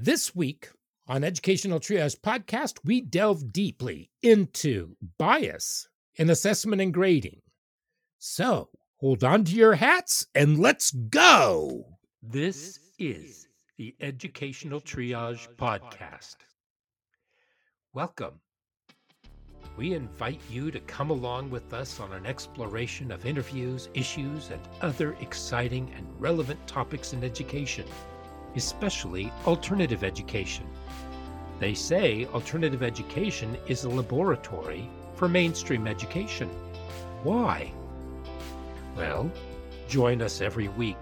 This week on Educational Triage Podcast, we delve deeply into bias in assessment and grading. So hold on to your hats and let's go. This is the Educational Triage Podcast. Welcome. We invite you to come along with us on an exploration of interviews, issues, and other exciting and relevant topics in education, especially alternative education. They say alternative education is a laboratory for mainstream education. Why? Well, join us every week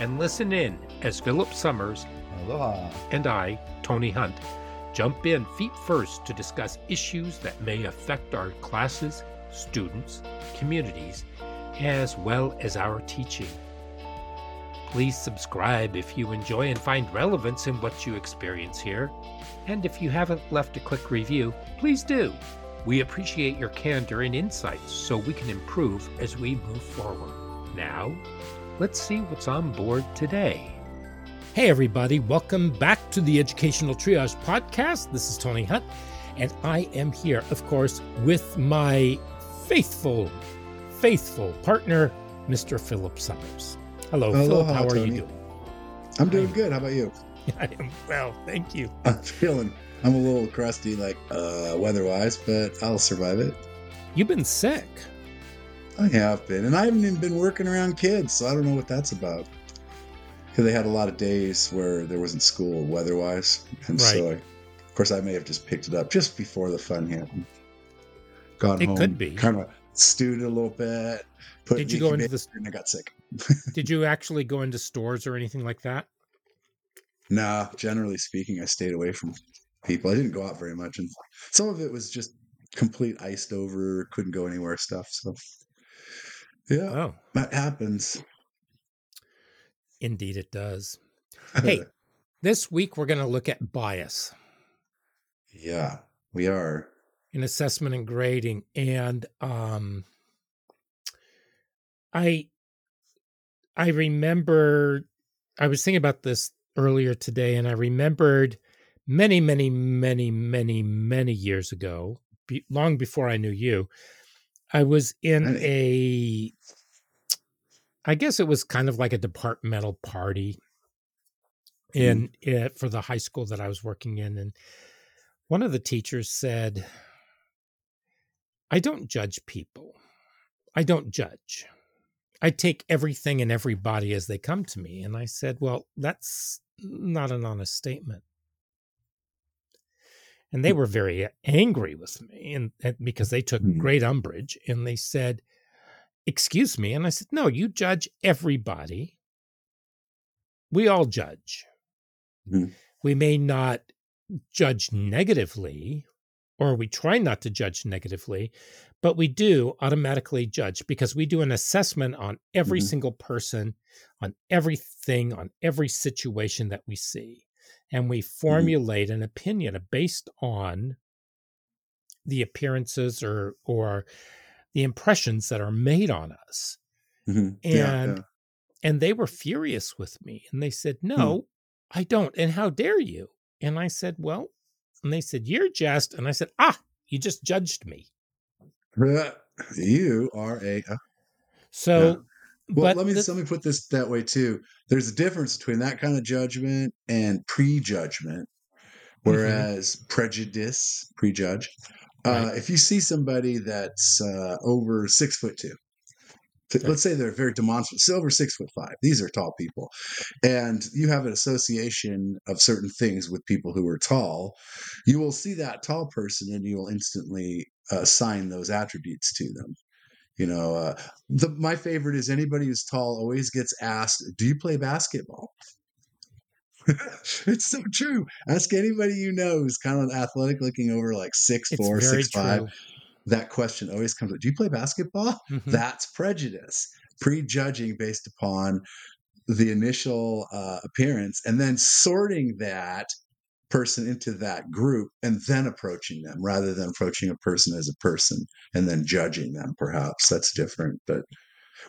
and listen in as Philip Summers Aloha. And I, Tony Hunt, jump in feet first to discuss issues that may affect our classes, students, communities, as well as our teaching. Please subscribe if you enjoy and find relevance in what you experience here. And if you haven't left a quick review, please do. We appreciate your candor and insights so we can improve as we move forward. Now, let's see what's on board today. Hey everybody, welcome back to the Educational Triage Podcast. This is Tony Hunt, and I am here, of course, with my faithful partner, Mr. Philip Summers. Hello Philip, how are you doing? I'm doing good, how about you? I am well, thank you. I'm a little crusty, like, weather-wise, but I'll survive it. You've been sick. I have been, and I haven't even been working around kids, so I don't know what that's about. Because they had a lot of days where there wasn't school weather-wise. And right. So, of course, I may have just picked it up just before the fun happened. Gone it home. It could be. Kind of stewed a little bit. Did you go into the... And I got sick. Did you actually go into stores or anything like that? Nah, generally speaking, I stayed away from people. I didn't go out very much. And some of it was just complete iced over, couldn't go anywhere stuff. So, yeah, That happens. Indeed, it does. Hey, this week we're going to look at bias. Yeah, we are. In assessment and grading. And I remember, I was thinking about this earlier today, and I remembered many years ago, long before I knew you, I was in I guess it was kind of like a departmental party in it for the high school that I was working in. And one of the teachers said, I don't judge people. I don't judge. I take everything and everybody as they come to me. And I said, well, that's not an honest statement. And they were very angry with me and because they took great umbrage, and they said, excuse me. And I said, no, you judge everybody. We all judge. Mm-hmm. We may not judge negatively, or we try not to judge negatively, but we do automatically judge because we do an assessment on every single person, on everything, on every situation that we see. And we formulate an opinion based on the appearances or the impressions that are made on us. Mm-hmm. And they were furious with me. And they said, no, I don't. And how dare you? And I said, well, and they said, you're just, and I said, you just judged me. You are a. So. Yeah. Well, let me put this that way too. There's a difference between that kind of judgment and prejudgment, whereas prejudice, prejudge. Right. If you see somebody that's over 6'2", let's say they're very demonstrative, so over 6'5", these are tall people, and you have an association of certain things with people who are tall, you will see that tall person and you will instantly assign those attributes to them. You know, my favorite is anybody who's tall always gets asked, do you play basketball? It's so true. Ask anybody you know who's kind of athletic, looking over like 6'4", 6'5". That question always comes up. Do you play basketball? Mm-hmm. That's prejudice, prejudging based upon the initial appearance, and then sorting that person into that group and then approaching them rather than approaching a person as a person and then judging them. Perhaps that's different, but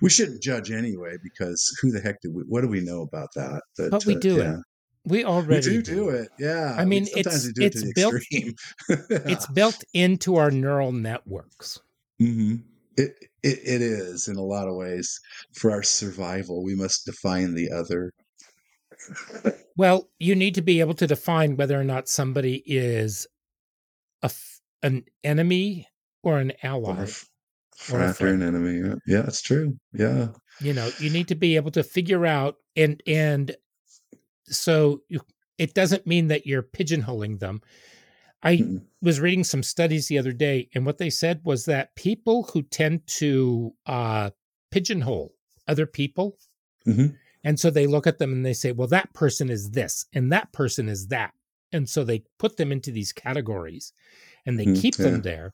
we shouldn't judge anyway, because who the heck do we know about that? But we do it. We do it. Yeah. I mean, it's built It's built into our neural networks. Mm-hmm. It is in a lot of ways. For our survival, we must define the other. Well, you need to be able to define whether or not somebody is an enemy or an ally. Or an enemy. Yeah, that's true. Yeah. You know, you need to be able to figure out and so it doesn't mean that you're pigeonholing them. I was reading some studies the other day, and what they said was that people who tend to pigeonhole other people, mm-hmm. and so they look at them and they say, well, that person is this, and that person is that. And so they put them into these categories, and they keep them there.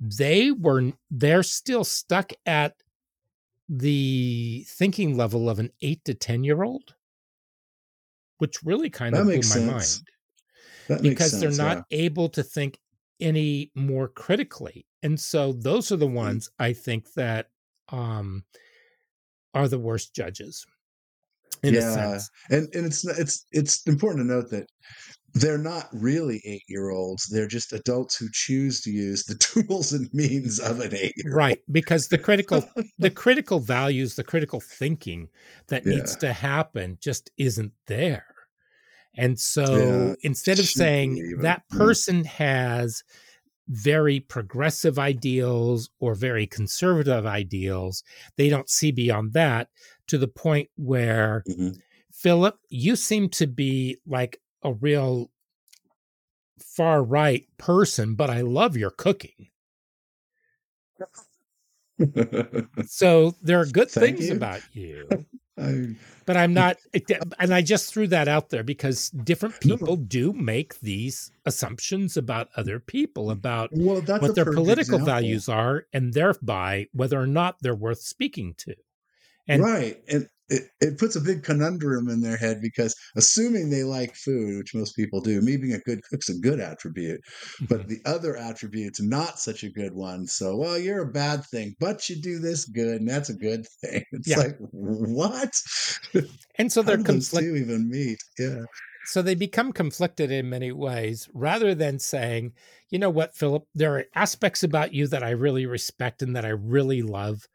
They're still stuck at the thinking level of an 8 to 10-year-old, which really kind of blew my mind. Because they're not able to think any more critically. And so those are the ones I think that are the worst judges. In a sense. And it's important to note that they're not really 8-year-olds. They're just adults who choose to use the tools and means of an 8-year-old. Right. Because the critical values, the critical thinking that needs to happen just isn't there. And so instead of saying that person has very progressive ideals or very conservative ideals, they don't see beyond that to the point where, mm-hmm. Philip, you seem to be like a real far right person, but I love your cooking. So there are good things about you. But I'm not, and I just threw that out there because different people do make these assumptions about other people, about what their political values are, and thereby whether or not they're worth speaking to. And right. And it puts a big conundrum in their head because assuming they like food, which most people do, me being a good cook's a good attribute, but the other attribute's not such a good one. So, well, you're a bad thing, but you do this good, and that's a good thing. It's like, what? And so they're conflicted. Even meet. Yeah. So they become conflicted in many ways rather than saying, you know what, Philip, there are aspects about you that I really respect and that I really love.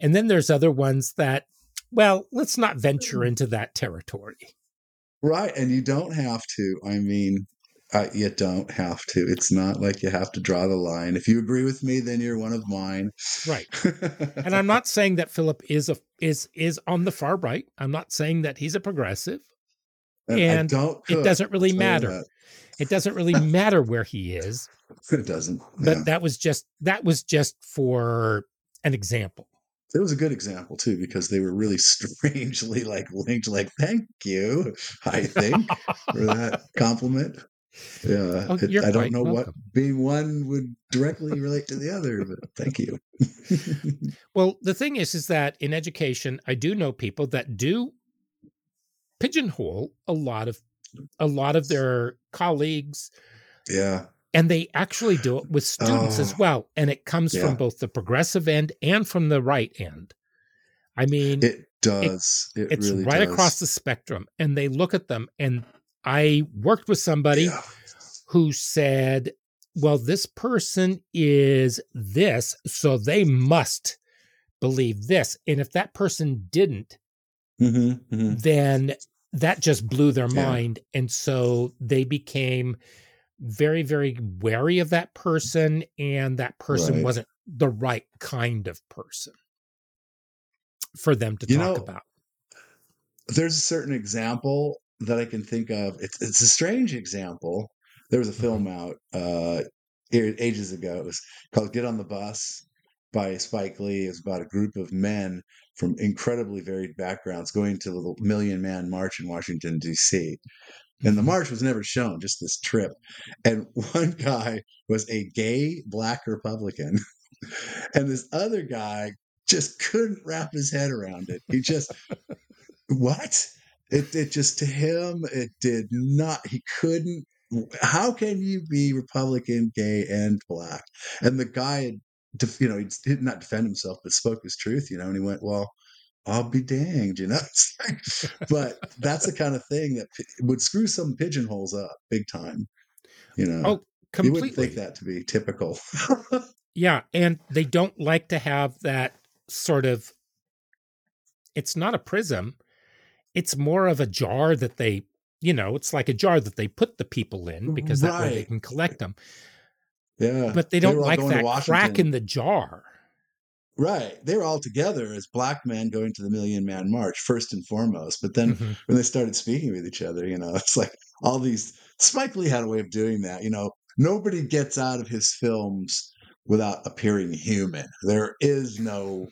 And then there's other ones that, well, let's not venture into that territory. Right. And you don't have to. I mean, you don't have to. It's not like you have to draw the line. If you agree with me, then you're one of mine. Right. And I'm not saying that Philip is on the far right. I'm not saying that he's a progressive. And it doesn't really matter. It doesn't really matter where he is. It doesn't. Yeah. But that was just for an example. It was a good example too, because they were really strangely linked, thank you, I think, for that compliment. Yeah. Oh, I don't know what being one would directly relate to the other, but thank you. Well, the thing is that in education, I do know people that do pigeonhole a lot of their colleagues. Yeah. And they actually do it with students as well. And it comes from both the progressive end and from the right end. I mean, it does. It's really right across the spectrum. And they look at them. And I worked with somebody who said, well, this person is this, so they must believe this. And if that person didn't, then that just blew their mind. And so they became very, very wary of that person, and that person wasn't the right kind of person for them to talk about. There's a certain example that I can think of. It's a strange example. There was a film out ages ago. It was called Get on the Bus by Spike Lee. It was about a group of men from incredibly varied backgrounds going to the Million Man March in Washington, D.C., and the march was never shown, just this trip. And one guy was a gay black Republican. And this other guy just couldn't wrap his head around it. He just, what? It just, to him, it did not, he couldn't, how can you be Republican, gay, and black? And the guy, he did not defend himself, but spoke his truth, and he went, well, I'll be danged, you know. But that's the kind of thing that would screw some pigeonholes up big time, you know. Oh, completely. You wouldn't think that to be typical. Yeah, and they don't like to have that sort of, it's not a prism, it's more of a jar that they, you know, it's like a jar that they put the people in, because that way they can collect them. Yeah. But they don't like that crack in the jar. Right. They were all together as black men going to the Million Man March, first and foremost. But then when they started speaking with each other, you know, it's like all these, Spike Lee had a way of doing that. You know, nobody gets out of his films without appearing human. There is no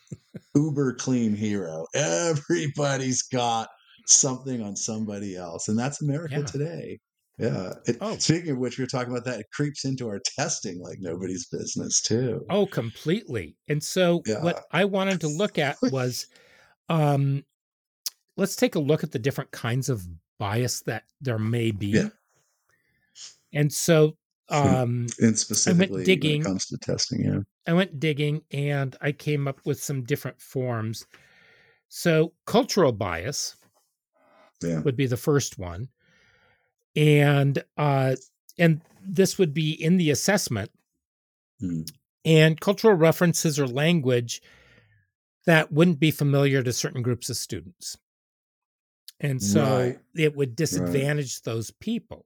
uber clean hero. Everybody's got something on somebody else. And that's America today. Yeah. Speaking of which, we were talking about that. It creeps into our testing like nobody's business too. Oh, completely. And so what I wanted to look at was, let's take a look at the different kinds of bias that there may be. Yeah. And so, and specifically I went digging, when it comes to testing. Yeah. I went digging and I came up with some different forms. So cultural bias would be the first one. And this would be in the assessment and cultural references or language that wouldn't be familiar to certain groups of students. And so it would disadvantage those people.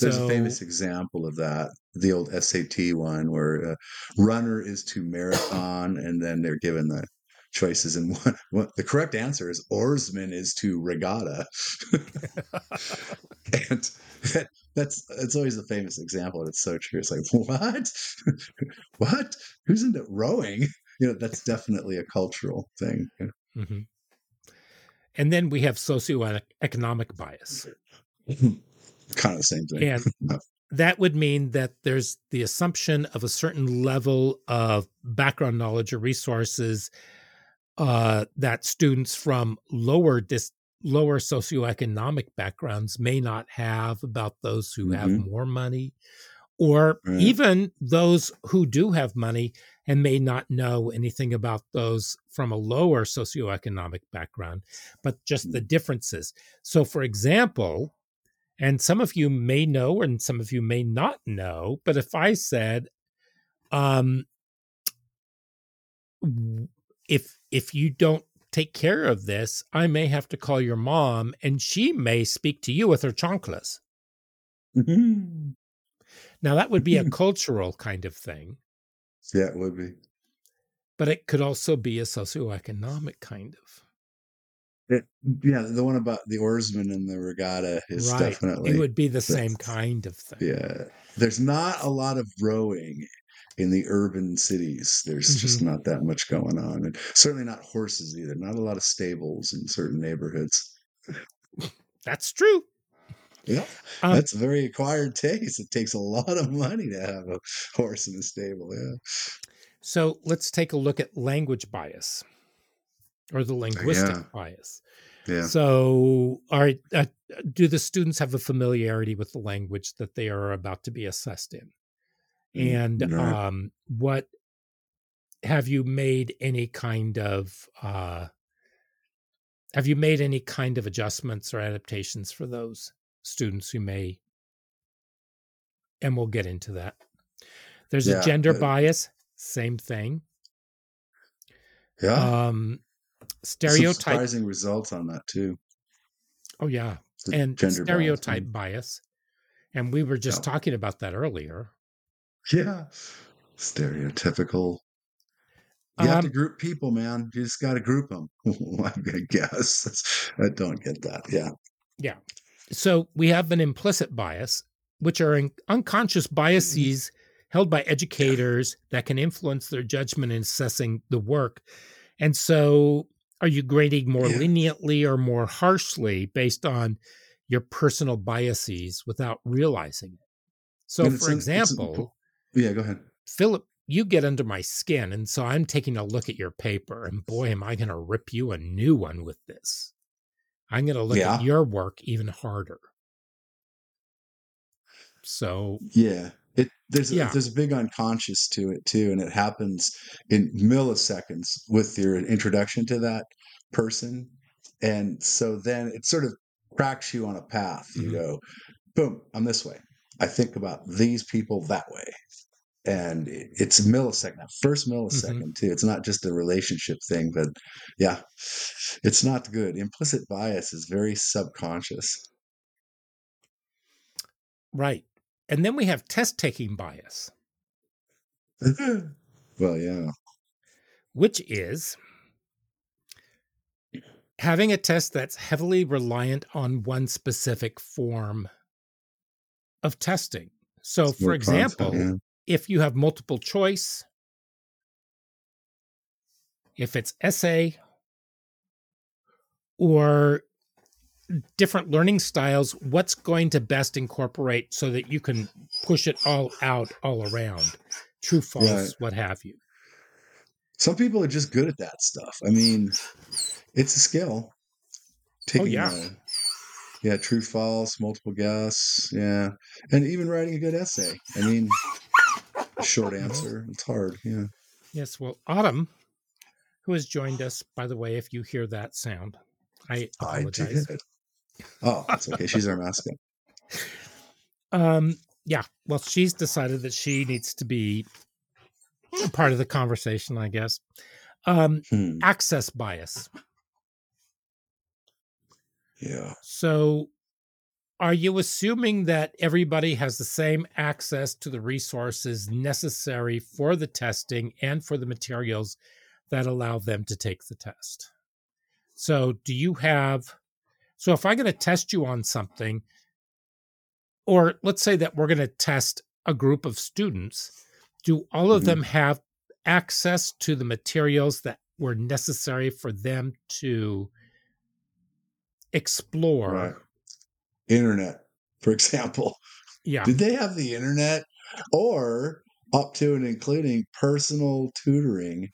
There's a famous example of that, the old SAT one where runner is to marathon, and then they're given the choices, and one, the correct answer is oarsman is to regatta. And that's always a famous example, and it's so true. It's like, what who's into rowing? You know, that's definitely a cultural thing. Mm-hmm. And then we have socioeconomic bias, kind of the same thing, and that would mean that there's the assumption of a certain level of background knowledge or resources that students from lower socioeconomic backgrounds may not have about those who have more money, or even those who do have money and may not know anything about those from a lower socioeconomic background, but just the differences. So, for example, and some of you may know and some of you may not know, but if I said, if you don't take care of this, I may have to call your mom, and she may speak to you with her chanclas. Mm-hmm. Now, that would be a cultural kind of thing. Yeah, it would be. But it could also be a socioeconomic kind of. The one about the oarsman and the regatta is definitely. It would be the same kind of thing. Yeah. There's not a lot of rowing in the urban cities. There's just not that much going on. And certainly not horses either. Not a lot of stables in certain neighborhoods. That's true. Yeah. That's a very acquired taste. It takes a lot of money to have a horse in a stable. Yeah. So let's take a look at language bias or the linguistic bias. Yeah. So do the students have a familiarity with the language that they are about to be assessed in? And what have you made any kind of adjustments or adaptations for those students who may? And we'll get into that. There's a gender bias, same thing. Yeah. Stereotype. Some surprising results on that too. Oh yeah, and stereotype bias, and we were just talking about that earlier. Yeah. Stereotypical. You have to group people, man. You just got to group them. I'm going to guess. I don't get that. Yeah. Yeah. So we have an implicit bias, which are unconscious biases held by educators that can influence their judgment in assessing the work. And so are you grading more leniently or more harshly based on your personal biases without realizing it? So, for example... Yeah, go ahead. Philip, you get under my skin, and so I'm taking a look at your paper, and boy, am I going to rip you a new one with this. I'm going to look at your work even harder. So, yeah, There's a big unconscious to it too, and it happens in milliseconds with your introduction to that person, and so then it sort of cracks you on a path. Mm-hmm. You go, boom, I'm this way. I think about these people that way, and it's a millisecond, that first millisecond mm-hmm. too. It's not just a relationship thing, but yeah, it's not good. Implicit bias is very subconscious, right? And then we have test-taking bias. Well, yeah. Which is having a test that's heavily reliant on one specific form of testing. So, for example, if you have multiple choice, if it's essay, or different learning styles, what's going to best incorporate so that you can push it all out, all around, true, false, what have you. Some people are just good at that stuff. I mean, it's a skill. True, false, multiple guess. Yeah. And even writing a good essay. I mean, short answer. It's hard. Yeah. Yes. Well, Autumn, who has joined us, by the way, if you hear that sound, I apologize. Oh, that's okay. She's our mascot. Yeah. Well, she's decided that she needs to be a part of the conversation, I guess. Access bias. Yeah. So are you assuming that everybody has the same access to the resources necessary for the testing and for the materials that allow them to take the test? So do you have, so if I'm going to test you on something, or let's say that we're going to test a group of students, do all of them have access to the materials that were necessary for them to explore? Right. Internet, for example. Yeah. Did they have the internet, or up to and including personal tutoring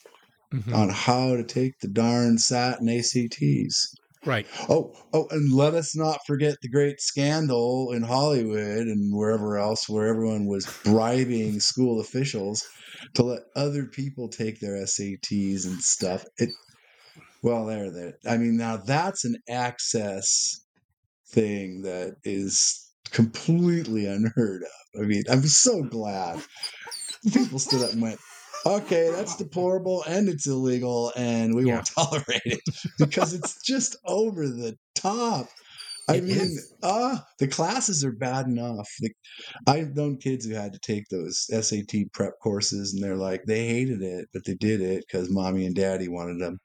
on how to take the darn SAT and ACTs? Right. Oh, and let us not forget the great scandal in Hollywood and wherever else, where everyone was bribing school officials to let other people take their SATs and stuff. There. I mean, now that's an access thing that is completely unheard of. I mean, I'm so glad people stood up and went, okay, that's deplorable and it's illegal and we won't tolerate it, because it's just over the top. I mean, the classes are bad enough. I've known kids who had to take those SAT prep courses and they're like, they hated it, but they did it because mommy and daddy wanted them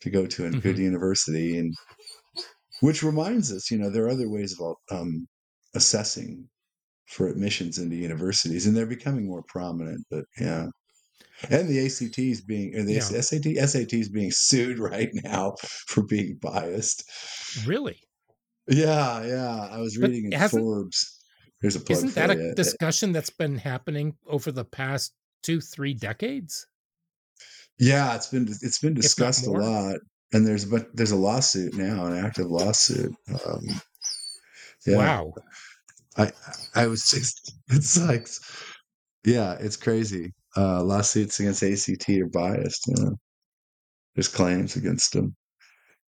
to go to a good university. And which reminds us, there are other ways of assessing for admissions into universities, and they're becoming more prominent, but yeah. And the ACTs being, or the SATs being sued right now for being biased. Really? Yeah. I was reading in Forbes. There's a plug. Isn't that a discussion that's been happening over the past 2-3 decades? Yeah, it's been discussed a lot, and there's a lawsuit now, an active lawsuit. Wow. I was just, it's like, yeah, it's crazy. Lawsuits against ACT are biased. There's claims against them.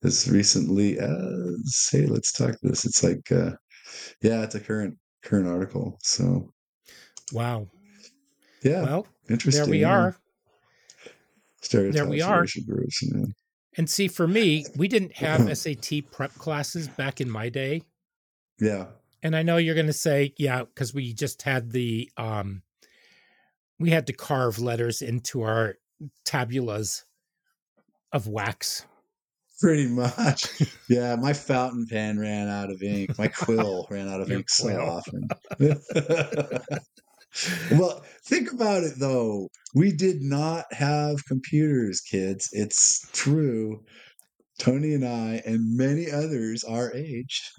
As recently as, hey, let's talk this. It's like, it's a current article. So, wow. Yeah. Well, interesting. There we are. There we are. Groups, and see, for me, we didn't have SAT prep classes back in my day. Yeah. And I know you're going to say, yeah, because we just had we had to carve letters into our tabulas of wax. Pretty much. Yeah, my fountain pen ran out of ink. My quill ran out of ink so often. Well, think about it, though. We did not have computers, kids. It's true. Tony and I and many others our age,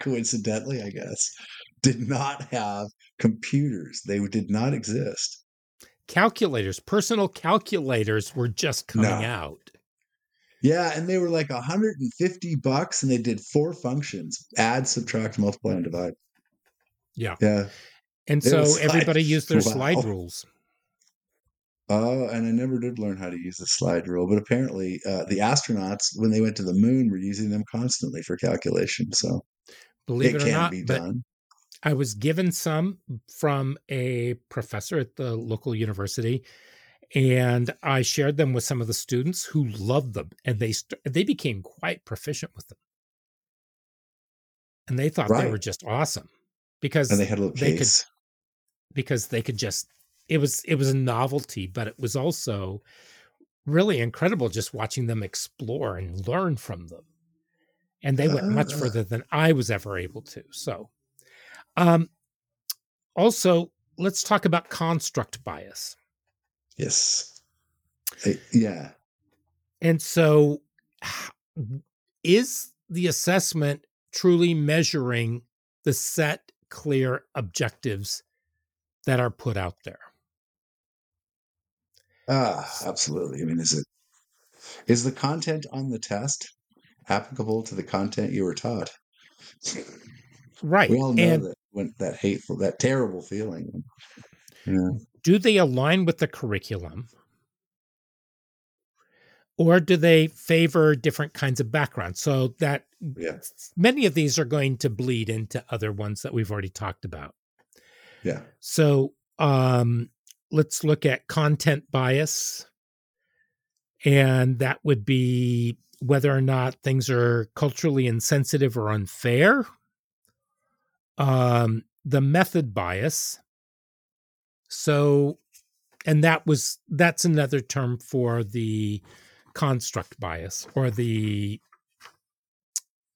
coincidentally, I guess, did not have computers. They did not exist. Calculators, personal calculators were just coming out. Yeah, and they were like $150, and they did 4 functions: add, subtract, multiply, and divide. Yeah. And so everybody used their slide rules. And I never did learn how to use the slide rule, but apparently the astronauts, when they went to the moon, were using them constantly for calculation. So believe it or not, be done. I was given some from a professor at the local university, and I shared them with some of the students who loved them, and they became quite proficient with them. And they thought they were just awesome because they had a little case. Because they could just. It was a novelty, but it was also really incredible just watching them explore and learn from them. And they went much further than I was ever able to. So also, let's talk about construct bias. Yes. Yeah. And so is the assessment truly measuring the set clear objectives that are put out there? Absolutely. I mean, is the content on the test applicable to the content you were taught? Right. We all know that hateful, that terrible feeling. Yeah. Do they align with the curriculum? Or do they favor different kinds of backgrounds? So that many of these are going to bleed into other ones that we've already talked about. Yeah. So, let's look at content bias, and that would be whether or not things are culturally insensitive or unfair. The method bias. So, and that's another term for the construct bias, or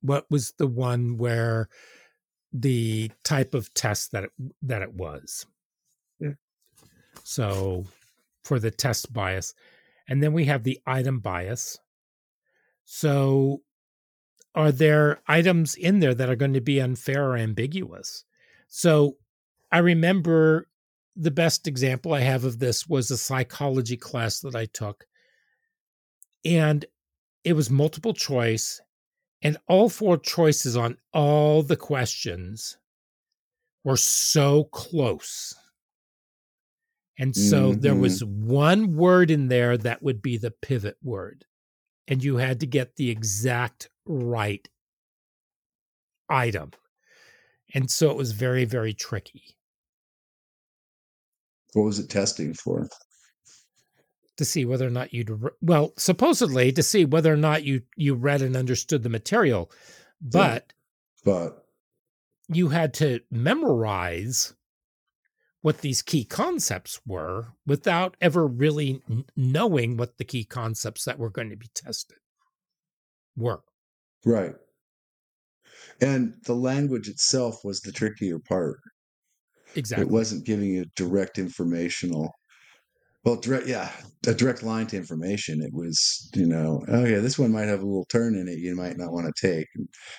what was the one where the type of test that it was. So for the test bias, and then we have the item bias. So are there items in there that are going to be unfair or ambiguous? So I remember the best example I have of this was a psychology class that I took, and it was multiple choice, and all four choices on all the questions were so close. And so there was one word in there that would be the pivot word, and you had to get the exact right item. And so it was very, very tricky. What was it testing for? To see whether or not supposedly to see whether or not you read and understood the material, but you had to memorize what these key concepts were without ever really knowing what the key concepts that were going to be tested were. Right. And the language itself was the trickier part. Exactly. It wasn't giving you direct a direct line to information. It was, this one might have a little turn in it you might not want to take.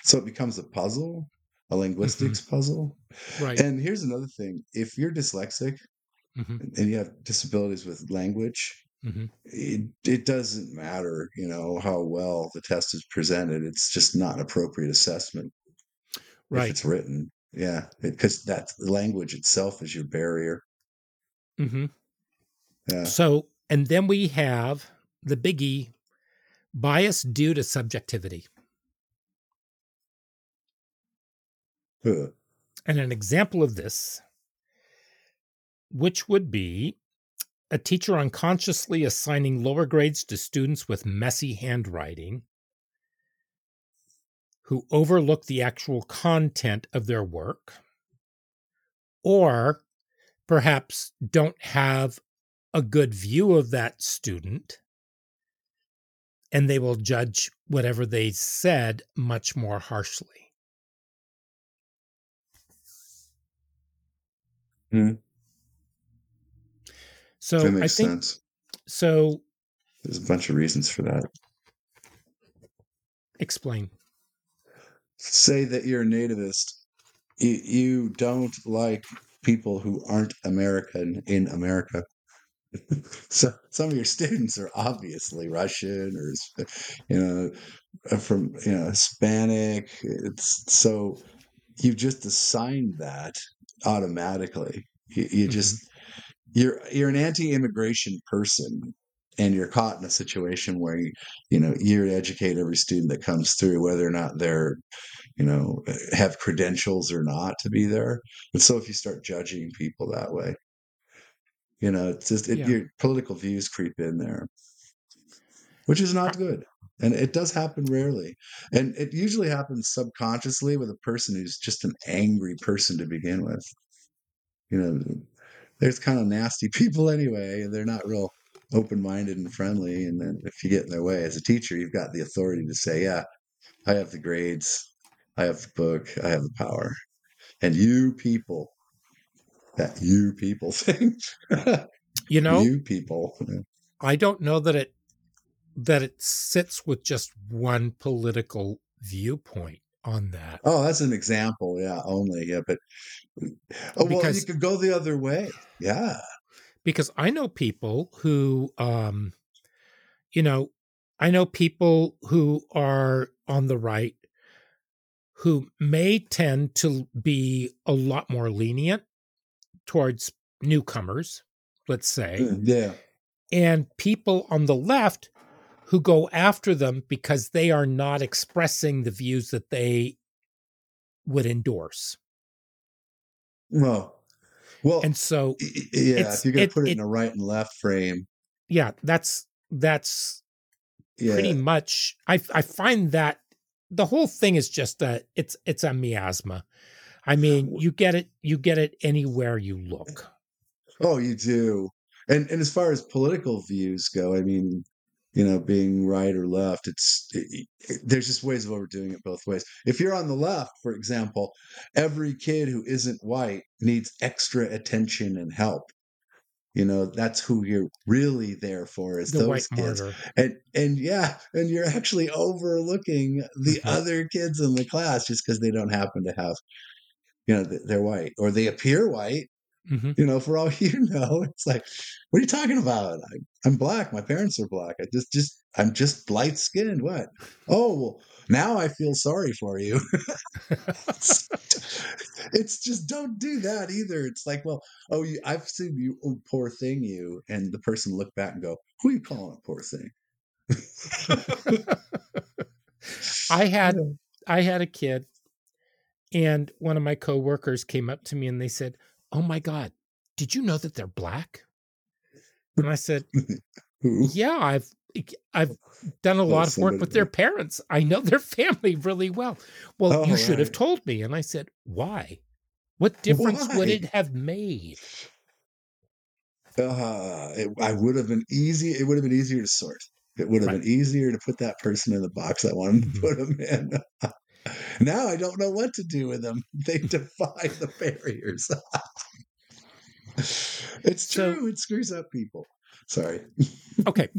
So it becomes a puzzle. A linguistics puzzle. Right. And here's another thing. If you're dyslexic and you have disabilities with language, it doesn't matter, how well the test is presented. It's just not an appropriate assessment. Right. If it's written. Yeah. Because that language itself is your barrier. Mm-hmm. Yeah. So, and then we have the biggie, bias due to subjectivity. And an example of this, which would be a teacher unconsciously assigning lower grades to students with messy handwriting who overlook the actual content of their work, or perhaps don't have a good view of that student, and they will judge whatever they said much more harshly. Mm-hmm. So that makes sense. So there's a bunch of reasons for that. Explain. Say that you're a nativist. You don't like people who aren't American in America. So some of your students are obviously Russian or from Hispanic. It's so you've just assigned that automatically. You just you're an anti-immigration person, and you're caught in a situation where you educate every student that comes through, whether or not they're have credentials or not to be there. And so if you start judging people that way, it's just your political views creep in there, which is not good. And it does happen rarely. And it usually happens subconsciously with a person who's just an angry person to begin with. There's kind of nasty people anyway, and they're not real open-minded and friendly. And then if you get in their way as a teacher, you've got the authority to say, yeah, I have the grades, I have the book, I have the power. And you people thing. You people. I don't know that it sits with just one political viewpoint on that. Oh, that's an example. Yeah. Only. Yeah. But well, you could go the other way. Yeah. Because I know people who, are on the right who may tend to be a lot more lenient towards newcomers, let's say. Yeah. And people on the left who go after them because they are not expressing the views that they would endorse. Well, and so if you're going to put it in a right and left frame. Yeah, that's pretty much. I find that the whole thing is just it's a miasma. I mean, you get it anywhere you look. Oh, you do. And as far as political views go, I mean, being right or left, there's just ways of overdoing it both ways. If you're on the left, for example, every kid who isn't white needs extra attention and help. That's who you're really there for, is the those kids. Martyr. And you're actually overlooking the other kids in the class just because they don't happen to have, they're white or they appear white. Mm-hmm. For all it's like, what are you talking about? I'm black. My parents are black. I'm just light skinned. What? Oh, well, now I feel sorry for you. It's just, don't do that either. It's like, well, I've seen you, oh, poor thing, you. And the person look back and go, who are you calling a poor thing? I had a kid, and one of my coworkers came up to me and they said, oh my God, did you know that they're black? And I said, yeah, I've done a lot of work with their parents. I know their family really well. Well, you should have told me. And I said, why? What difference would it have made? It would have been easier to sort. It would have been easier to put that person in the box I wanted to put them in. Now I don't know what to do with them. They defy the barriers. It's true. It screws up people. Sorry. Okay.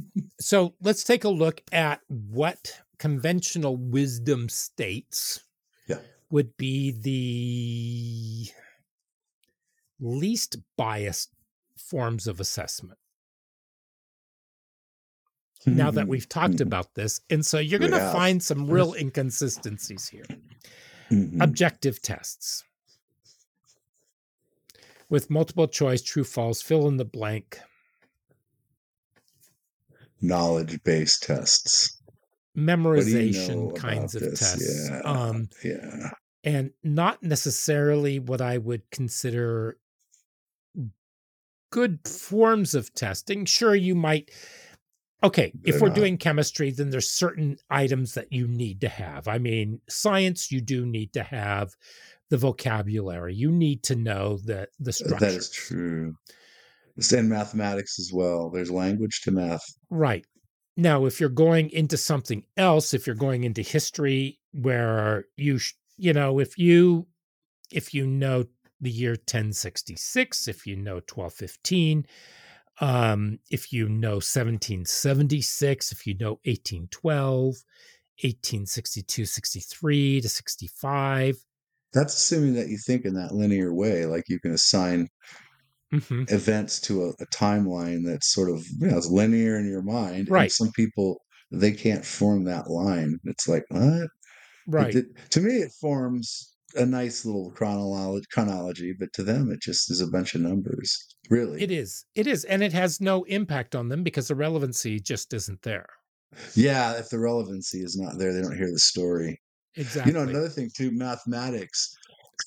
So let's take a look at what conventional wisdom states would be the least biased forms of assessment. Now that we've talked about this. And so you're going to find some real inconsistencies here. Mm-hmm. Objective tests with multiple choice, true, false, fill in the blank. Knowledge-based tests. Memorization kinds of tests. Yeah. And not necessarily what I would consider good forms of testing. Sure, you might... Okay, if we're doing chemistry, then there's certain items that you need to have. I mean, science, you do need to have the vocabulary. You need to know the structure. That is true. And mathematics as well. There's language to math. Right. Now, if you're going into something else, if you're going into history where if you know the year 1066, if you know 1215, if you know 1776, if you know 1812, 1862, 63 to 65. That's assuming that you think in that linear way, like you can assign events to a timeline that's sort of, it's linear in your mind. Right. And some people, they can't form that line. It's like, what? Right. To me, it forms a nice little chronology, but to them, it just is a bunch of numbers. Really. It is. And it has no impact on them because the relevancy just isn't there. Yeah. If the relevancy is not there, they don't hear the story. Exactly. You know, another thing too, mathematics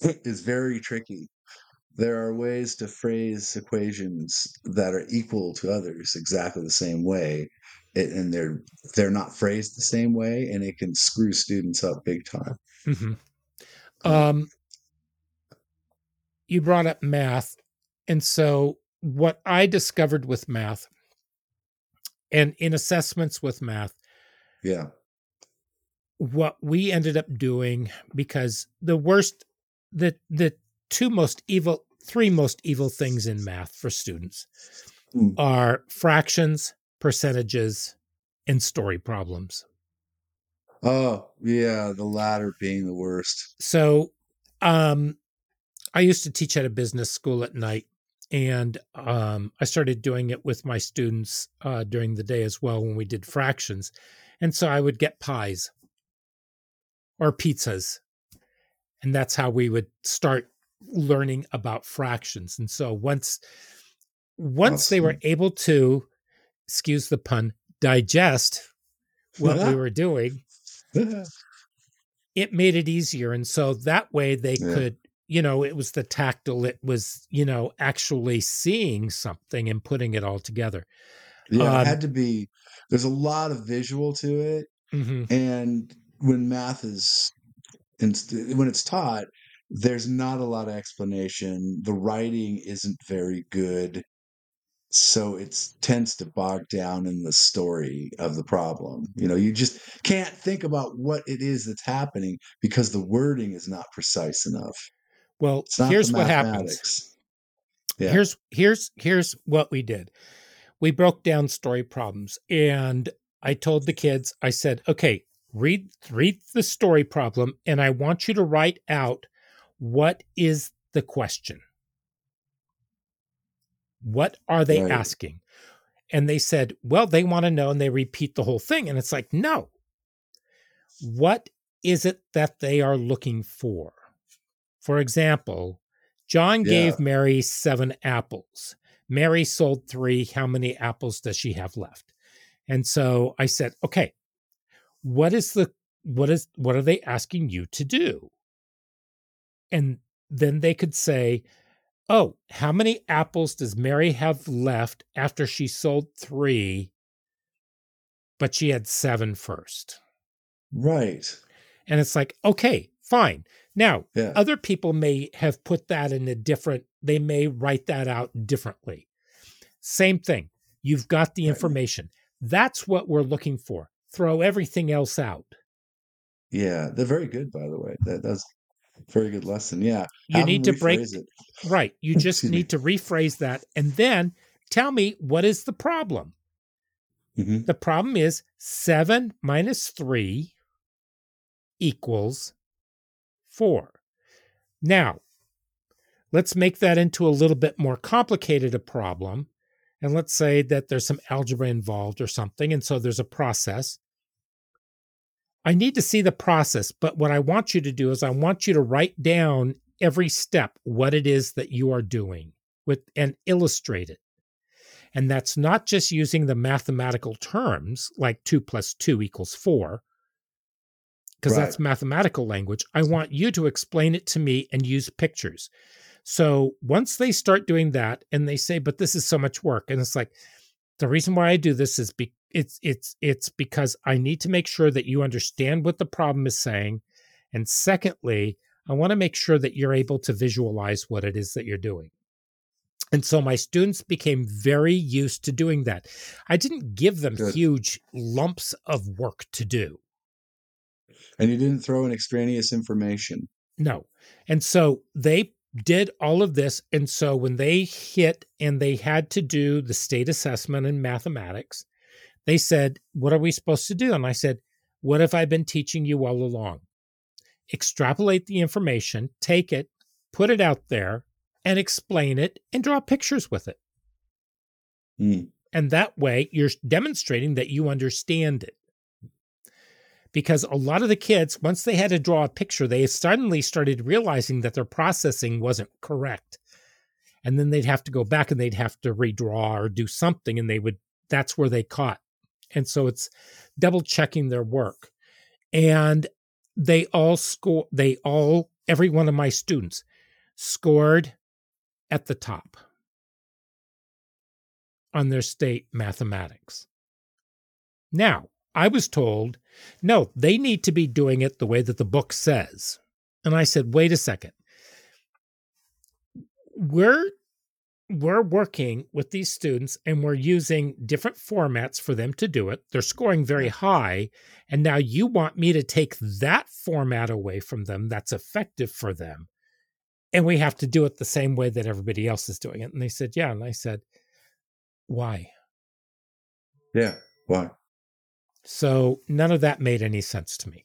is very tricky. There are ways to phrase equations that are equal to others exactly the same way, and they're not phrased the same way, and it can screw students up big time. Mm-hmm. You brought up math, and so what I discovered with math and in assessments with math, yeah, what we ended up doing, because the three most evil things in math for students are fractions, percentages, and story problems. Oh, yeah, the latter being the worst. So I used to teach at a business school at night, and I started doing it with my students during the day as well when we did fractions. And so I would get pies or pizzas, and that's how we would start learning about fractions. And so once awesome. They were able to, excuse the pun, digest what we were doing, it made it easier. And so that way they could, you know, it was the tactile, it was, you know, actually seeing something and putting it all together. Yeah, it had to be, there's a lot of visual to it. Mm-hmm. And when math is, when it's taught, there's not a lot of explanation. The writing isn't very good. So it tends to bog down in the story of the problem. You know, you just can't think about what it is that's happening because the wording is not precise enough. Well, here's what happens. Yeah. Here's what we did. We broke down story problems, and I told the kids, I said, okay, read the story problem, and I want you to write out, what is the question? What are they asking? And they said, well, they want to know, and they repeat the whole thing. And it's like, no. What is it that they are looking for? For example, John gave Mary 7 apples. Mary sold 3. How many apples does she have left? And so I said, okay, what are they asking you to do? And then they could say, oh, how many apples does Mary have left after she sold 3, but she had 7 first? Right. And it's like, okay, fine. Now, other people may have put that in a different, they may write that out differently. Same thing. You've got the information. That's what we're looking for. Throw everything else out. Yeah, they're very good, by the way. That's very good lesson. Yeah. You need to break it. Right. You just need to rephrase that. And then tell me, what is the problem? Mm-hmm. The problem is 7 minus 3 equals 4. Now, let's make that into a little bit more complicated a problem. And let's say that there's some algebra involved or something. And so there's a process. I need to see the process, but what I want you to do is I want you to write down every step, what it is that you are doing with, and illustrate it. And that's not just using the mathematical terms like 2 plus 2 equals 4, because that's mathematical language. I want you to explain it to me and use pictures. So once they start doing that and they say, but this is so much work. And it's like, the reason why I do this is it's because I need to make sure that you understand what the problem is saying. And secondly, I want to make sure that you're able to visualize what it is that you're doing. And so my students became very used to doing that. I didn't give them huge lumps of work to do. And you didn't throw in extraneous information. No. And so they did all of this. And so when they hit and they had to do the state assessment in mathematics, they said, what are we supposed to do? And I said, what have I been teaching you all along? Extrapolate the information, take it, put it out there, and explain it, and draw pictures with it. And that way, you're demonstrating that you understand it. because a lot of the kids, once they had to draw a picture, they suddenly started realizing that their processing wasn't correct. And then they'd have to go back and they'd have to redraw or do something, and that's where they caught. And so it's double checking their work. And they all every one of my students scored at the top on their state mathematics. Now, I was told, no, they need to be doing it the way that the book says. And I said, wait a second. We're working with these students and we're using different formats for them to do it. They're scoring very high. And now you want me to take that format away from them that's effective for them. And we have to do it the same way that everybody else is doing it. And they said, yeah. And I said, why? Yeah, why? So none of that made any sense to me.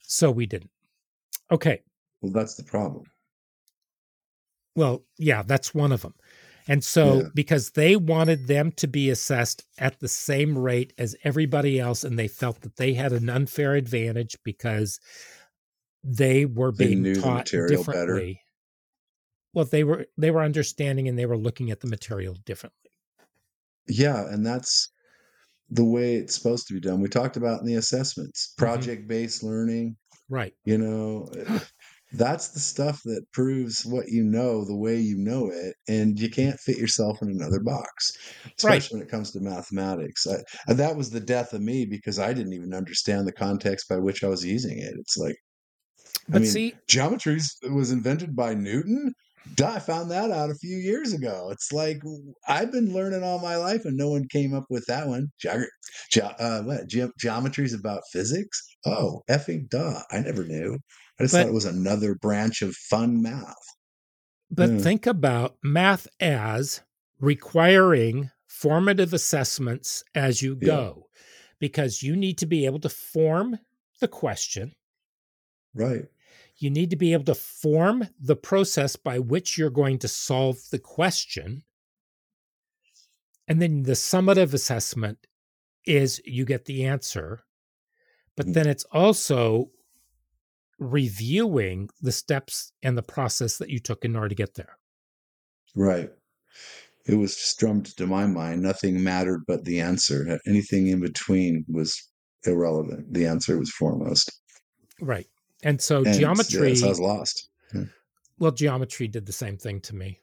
So we didn't. Okay. Well, that's the problem. Well, yeah, that's one of them. And so because they wanted them to be assessed at the same rate as everybody else, and they felt that they had an unfair advantage because they were being taught differently. Better. Well, they were understanding and they were looking at the material differently. Yeah, and that's the way it's supposed to be done. We talked about in the assessments, project-based learning. Right. You know, that's the stuff that proves what you know the way you know it, and you can't fit yourself in another box, especially when it comes to mathematics. And that was the death of me because I didn't even understand the context by which I was using it. It's like, geometry was invented by Newton. I found that out a few years ago. It's like, I've been learning all my life and no one came up with that one. Geometry is about physics? Oh, effing duh. I never knew. I just thought it was another branch of fun math. But think about math as requiring formative assessments as you go, because you need to be able to form the question. Right. You need to be able to form the process by which you're going to solve the question. And then the summative assessment is you get the answer. But then it's also reviewing the steps and the process that you took in order to get there. Right. It was strummed to my mind. Nothing mattered but the answer. Anything in between was irrelevant. The answer was foremost. Right. And so geometry, I was lost. Well, geometry did the same thing to me.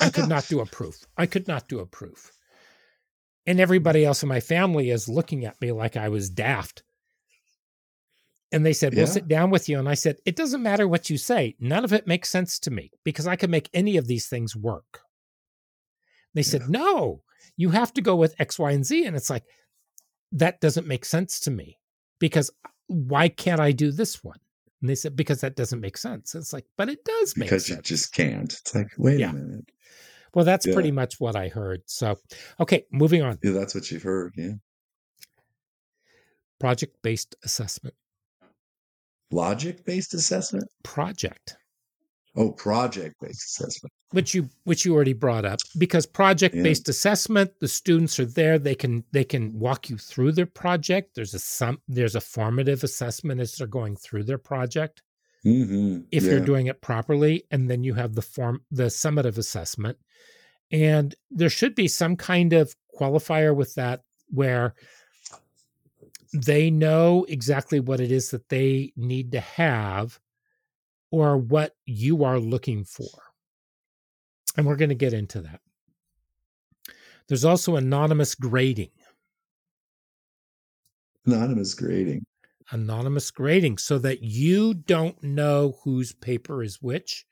I could not do a proof. And everybody else in my family is looking at me like I was daft. And they said, we'll sit down with you. And I said, it doesn't matter what you say. None of it makes sense to me because I can make any of these things work. They said, no, you have to go with X, Y, and Z. And it's like, that doesn't make sense to me because why can't I do this one? And they said, because that doesn't make sense. It's like, but it does make sense. Because you just can't. It's like, wait a minute. Well, that's pretty much what I heard. So, okay, moving on. Yeah, that's what you've heard, yeah. Project-based assessment. Logic-based assessment? Project. Oh, project-based assessment. Which you already brought up. Because project-based assessment, the students are there. They can walk you through their project. There's a formative assessment as they're going through their project. Mm-hmm. If you're doing it properly, and then you have the summative assessment. And there should be some kind of qualifier with that where they know exactly what it is that they need to have or what you are looking for. And we're going to get into that. There's also anonymous grading. Anonymous grading, so that you don't know whose paper is which,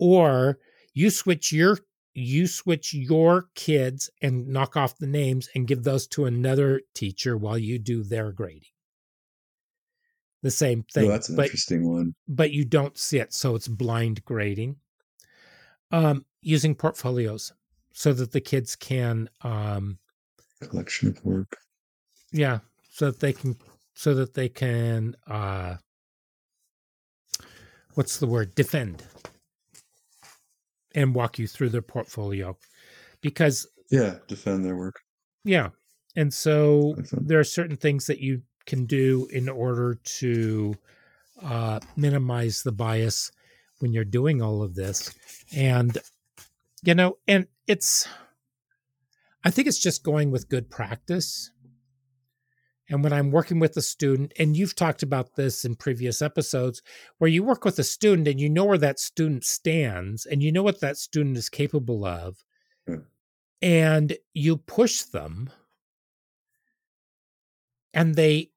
or you switch your kids and knock off the names and give those to another teacher while you do their grading. The same thing. Oh, that's an interesting one. But you don't see it, so it's blind grading. Using portfolios so that the kids can collection of work. Yeah, so that they can what's the word? Defend and walk you through their portfolio, because defend their work. Yeah, and so there are certain things that you can do in order to minimize the bias when you're doing all of this. And, you know, and it's, I think it's just going with good practice. And when I'm working with a student, and you've talked about this in previous episodes, where you work with a student and you know where that student stands and you know what that student is capable of, and you push them and they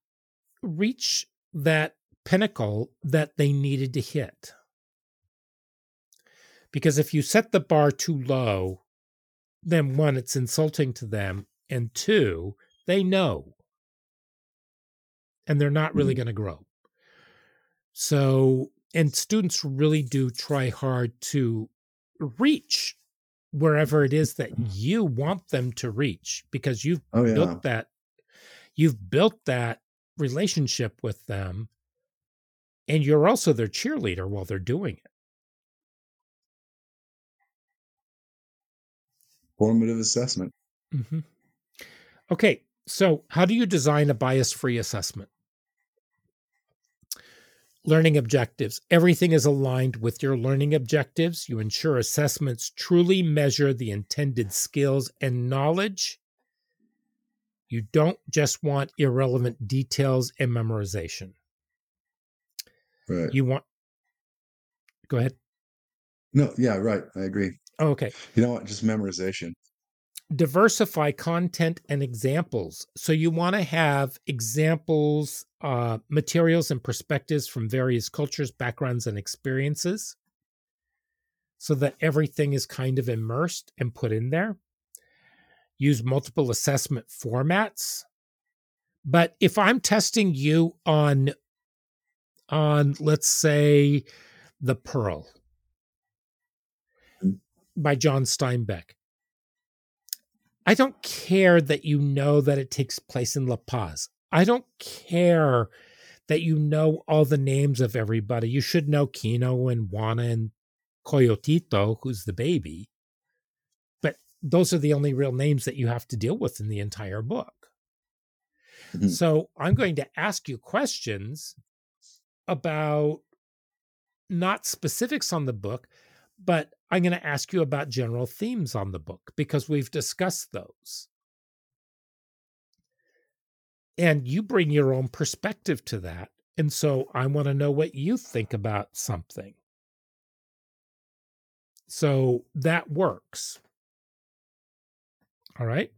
reach that pinnacle that they needed to hit. Because if you set the bar too low, then one, it's insulting to them, and two, they know. And they're not really going to grow. So, and students really do try hard to reach wherever it is that you want them to reach, because you've built that relationship with them, and you're also their cheerleader while they're doing it. Formative assessment. Mm-hmm. Okay, so how do you design a bias-free assessment? Learning objectives. Everything is aligned with your learning objectives. You ensure assessments truly measure the intended skills and knowledge. You don't just want irrelevant details and memorization. Right. You want... Go ahead. No, yeah, right. I agree. Okay. You know what? Just memorization. Diversify content and examples. So you want to have examples, materials, and perspectives from various cultures, backgrounds, and experiences, so that everything is kind of immersed and put in there. Use multiple assessment formats. But if I'm testing you on let's say, The Pearl by John Steinbeck, I don't care that you know that it takes place in La Paz. I don't care that you know all the names of everybody. You should know Kino and Juana and Coyotito, who's the baby. But those are the only real names that you have to deal with in the entire book. Mm-hmm. So I'm going to ask you questions about not specifics on the book, but I'm going to ask you about general themes on the book, because we've discussed those. And you bring your own perspective to that. And so I want to know what you think about something. So that works. All right.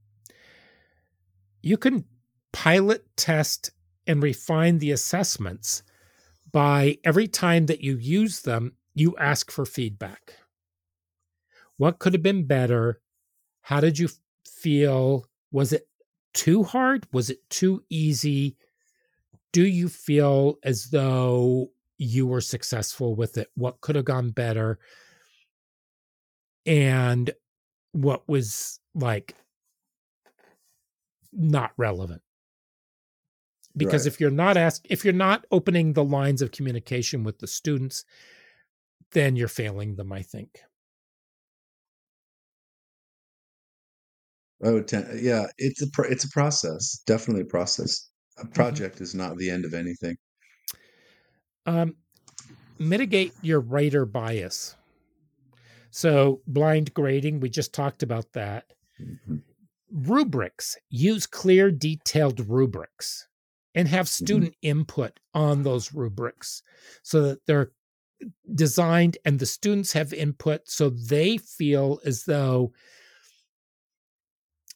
You can pilot, test, and refine the assessments by every time that you use them, you ask for feedback. What could have been better? How did you feel? Was it too hard? Was it too easy? Do you feel as though you were successful with it? What could have gone better? And what was, like, not relevant? Because if you're not opening the lines of communication with the students, then you're failing them, I think. It's a process, definitely a process. A project is not the end of anything. Mitigate your writer bias. So blind grading, we just talked about that. Mm-hmm. Rubrics, use clear, detailed rubrics and have student input on those rubrics so that they're designed and the students have input, so they feel as though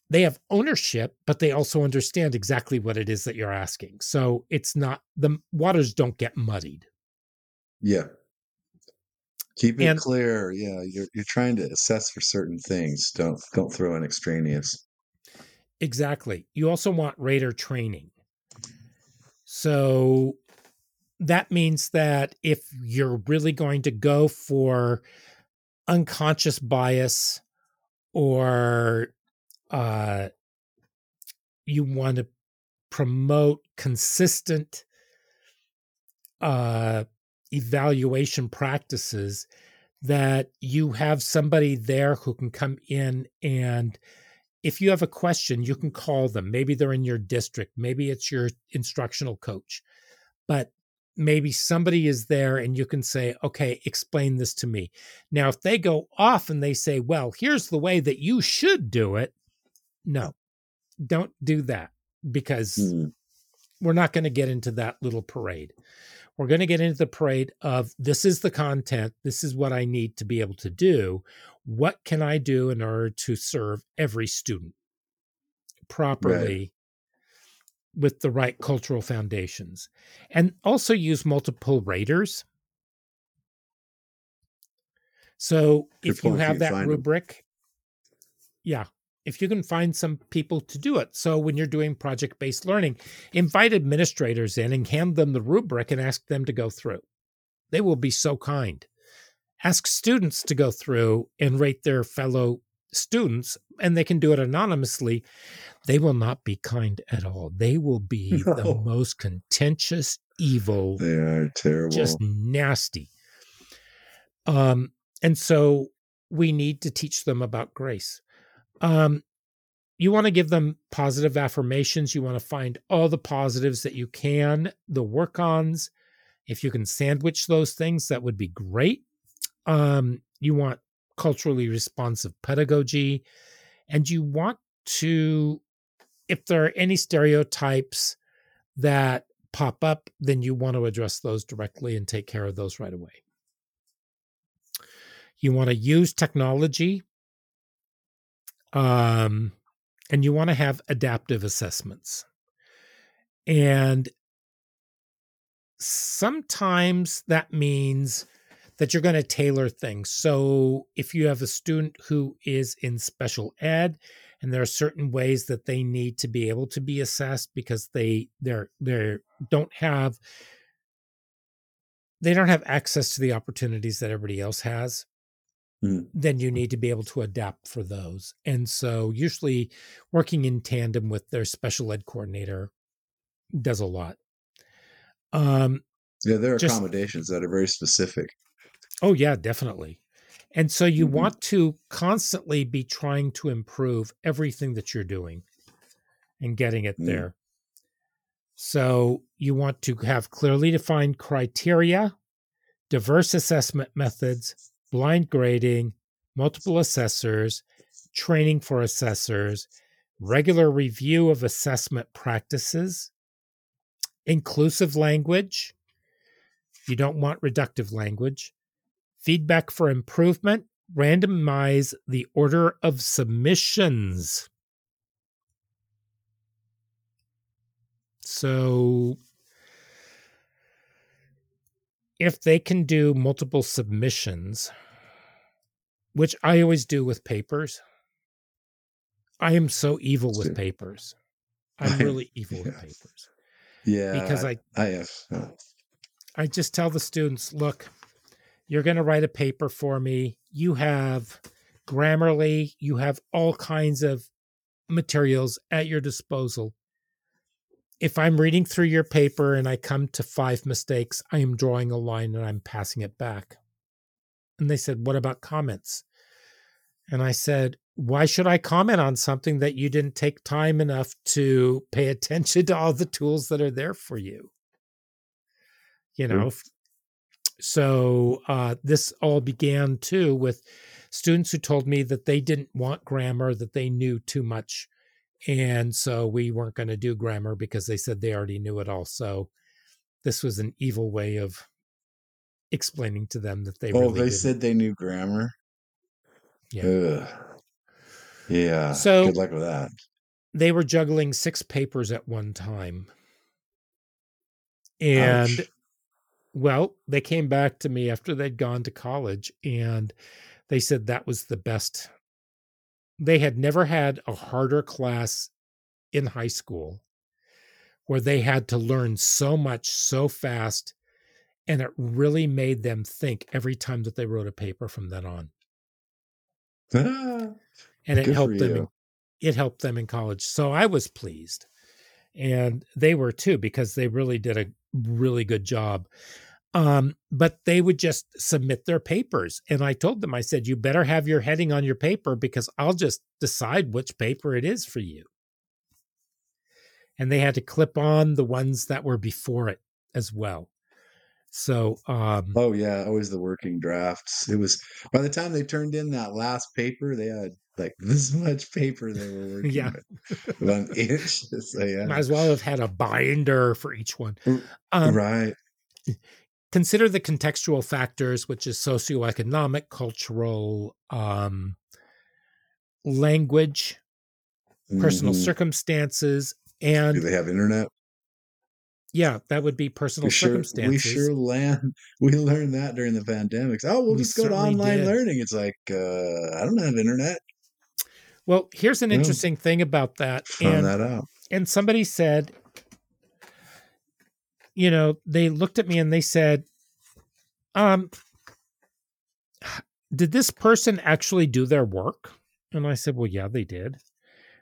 they have ownership, but they also understand exactly what it is that you're asking. So it's not, the waters don't get muddied. Yeah. Keep it clear. Yeah. You're trying to assess for certain things. Don't throw in extraneous. Exactly. You also want rater training. So that means that if you're really going to go for unconscious bias, or you want to promote consistent evaluation practices, that you have somebody there who can come in and if you have a question, you can call them. Maybe they're in your district. Maybe it's your instructional coach. But maybe somebody is there and you can say, okay, explain this to me. Now, if they go off and they say, well, here's the way that you should do it. No, don't do that, because we're not going to get into that little parade. We're going to get into the parade of, this is the content. This is what I need to be able to do. What can I do in order to serve every student properly? Right. With the right cultural foundations, and also use multiple raters. So if you have that rubric, yeah, if you can find some people to do it. So when you're doing project-based learning, invite administrators in and hand them the rubric and ask them to go through. They will be so kind. Ask students to go through and rate their fellow students, and they can do it anonymously. They will not be kind at all. They will be the most contentious, evil. They are terrible. Just nasty. And so we need to teach them about grace. You want to give them positive affirmations. You want to find all the positives that you can, the work-ons. If you can sandwich those things, that would be great. You want culturally responsive pedagogy, and you want to, if there are any stereotypes that pop up, then you want to address those directly and take care of those right away. You want to use technology, and you want to have adaptive assessments. And sometimes that means that you're going to tailor things. So if you have a student who is in special ed, and there are certain ways that they need to be able to be assessed because they don't have access to the opportunities that everybody else has, then you need to be able to adapt for those. And so usually working in tandem with their special ed coordinator does a lot. There are accommodations that are very specific. Oh, yeah, definitely. And so you want to constantly be trying to improve everything that you're doing and getting it there. So you want to have clearly defined criteria, diverse assessment methods, blind grading, multiple assessors, training for assessors, regular review of assessment practices, inclusive language. You don't want reductive language. Feedback for improvement, randomize the order of submissions. So if they can do multiple submissions, which I always do with papers, I am so evil with papers. I'm really evil with papers. Yeah. Because I just tell the students, look, you're going to write a paper for me. You have Grammarly. You have all kinds of materials at your disposal. If I'm reading through your paper and I come to 5 mistakes, I am drawing a line and I'm passing it back. And they said, what about comments? And I said, why should I comment on something that you didn't take time enough to pay attention to all the tools that are there for you? You know, So this all began, too, with students who told me that they didn't want grammar, that they knew too much. And so we weren't going to do grammar because they said they already knew it all. So this was an evil way of explaining to them that they really didn't. Said they knew grammar? Yeah. Ugh. Yeah. So good luck with that. They were juggling 6 papers at one time. And... Ouch. Well, they came back to me after they'd gone to college, and they said that was the best. They had never had a harder class in high school where they had to learn so much so fast, and it really made them think every time that they wrote a paper from then on. And it helped them in college. So I was pleased. And they were too, because they really did a really good job. But they would just submit their papers. And I told them, I said, you better have your heading on your paper because I'll just decide which paper it is for you. And they had to clip on the ones that were before it as well. So, oh yeah, always the working drafts. It was, by the time they turned in that last paper, they had like this much paper they were working yeah. with. 1 inch. So, yeah. Might as well have had a binder for each one. Right. Consider the contextual factors, which is socioeconomic, cultural, language, personal circumstances, and... Do they have internet? Yeah, that would be personal circumstances. We learned that during the pandemic. Oh, we'll just go to online learning. It's like, I don't have internet. Well, here's an interesting thing about that. Found that out. And somebody said... You know, they looked at me and they said, did this person actually do their work? And I said, well, yeah, they did. And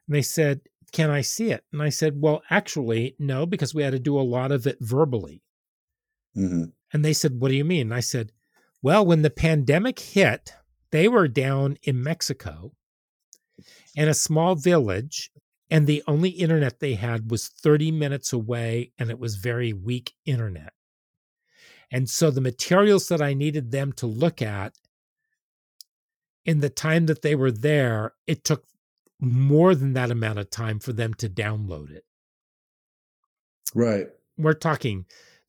they said, can I see it? And I said, well, actually, no, because we had to do a lot of it verbally. Mm-hmm. And they said, what do you mean? And I said, well, when the pandemic hit, they were down in Mexico in a small village. And the only internet they had was 30 minutes away, and it was very weak internet. And so the materials that I needed them to look at in the time that they were there, it took more than that amount of time for them to download it. Right. We're talking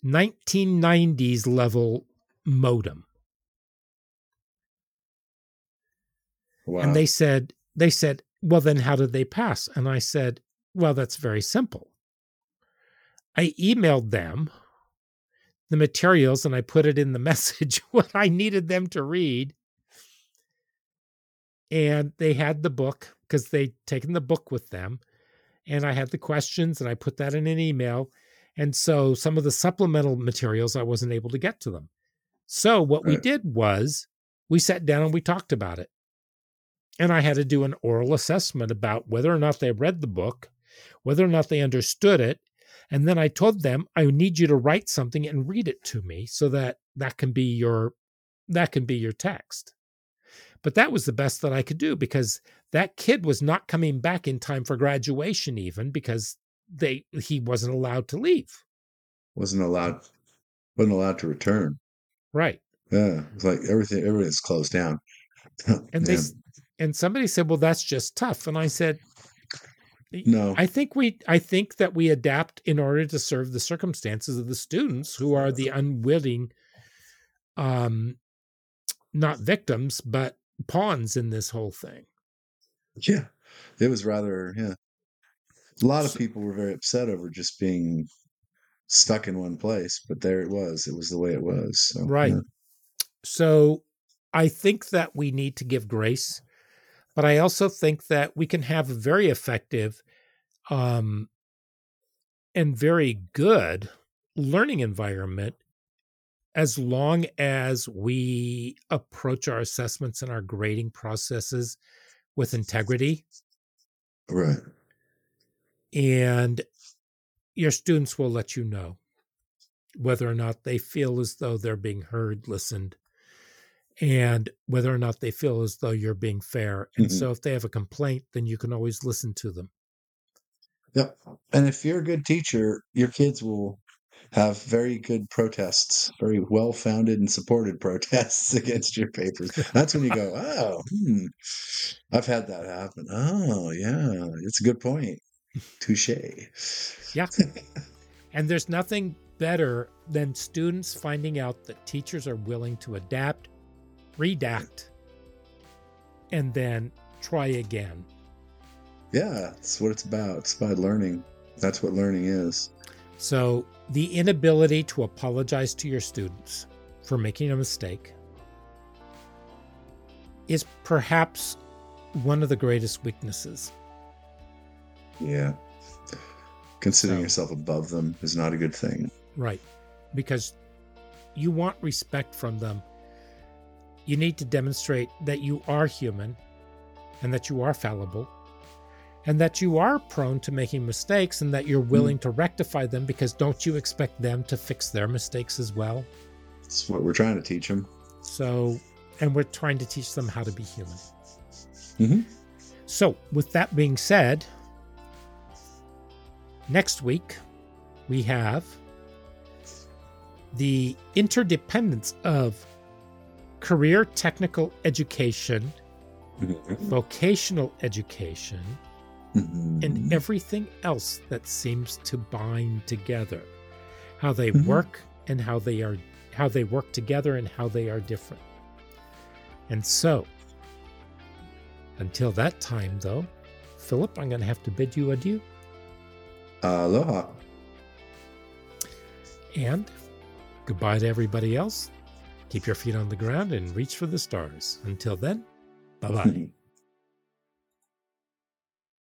1990s level modem. Wow. And they said, well, then how did they pass? And I said, well, that's very simple. I emailed them the materials and I put it in the message what I needed them to read. And they had the book because they'd taken the book with them. And I had the questions and I put that in an email. And so some of the supplemental materials, I wasn't able to get to them. So what we did was we sat down and we talked about it. And I had to do an oral assessment about whether or not they read the book, whether or not they understood it. And then I told them, I need you to write something and read it to me so that that can be your text. But that was the best that I could do because that kid was not coming back in time for graduation even because he wasn't allowed to leave. Wasn't allowed to return. Right. Yeah. It's like everything's closed down. And And somebody said, well, that's just tough. And I said, no, I think that we adapt in order to serve the circumstances of the students who are the unwitting, not victims, but pawns in this whole thing. Yeah, it was rather, a lot of people were very upset over just being stuck in one place, but there it was. It was the way it was. So, right. Yeah. So I think that we need to give grace. But I also think that we can have a very effective and very good learning environment as long as we approach our assessments and our grading processes with integrity. Right. And your students will let you know whether or not they feel as though they're being heard, listened, and whether or not they feel as though you're being fair. And so if they have a complaint, then you can always listen to them. Yep. And if you're a good teacher, your kids will have very good protests, very well-founded and supported protests against your papers. That's when you go, I've had that happen. Oh, yeah, it's a good point. Touche. Yeah. And there's nothing better than students finding out that teachers are willing to adapt, redact, and then try again. Yeah, that's what it's about. It's about learning. That's what learning is. So the inability to apologize to your students for making a mistake is perhaps one of the greatest weaknesses. Yeah. Considering yourself above them is not a good thing. Right. Because you want respect from them. You need to demonstrate that you are human and that you are fallible and that you are prone to making mistakes and that you're willing to rectify them because don't you expect them to fix their mistakes as well? It's what we're trying to teach them. So, and we're trying to teach them how to be human. Mm-hmm. So with that being said, next week we have the interdependence of career technical education, mm-hmm. vocational education, mm-hmm. and everything else that seems to bind together, how they mm-hmm. work and how they work together and how they are different. And so until that time, though, Philip, I'm going to have to bid you adieu. Aloha. And goodbye to everybody else. Keep your feet on the ground and reach for the stars. Until then, bye-bye.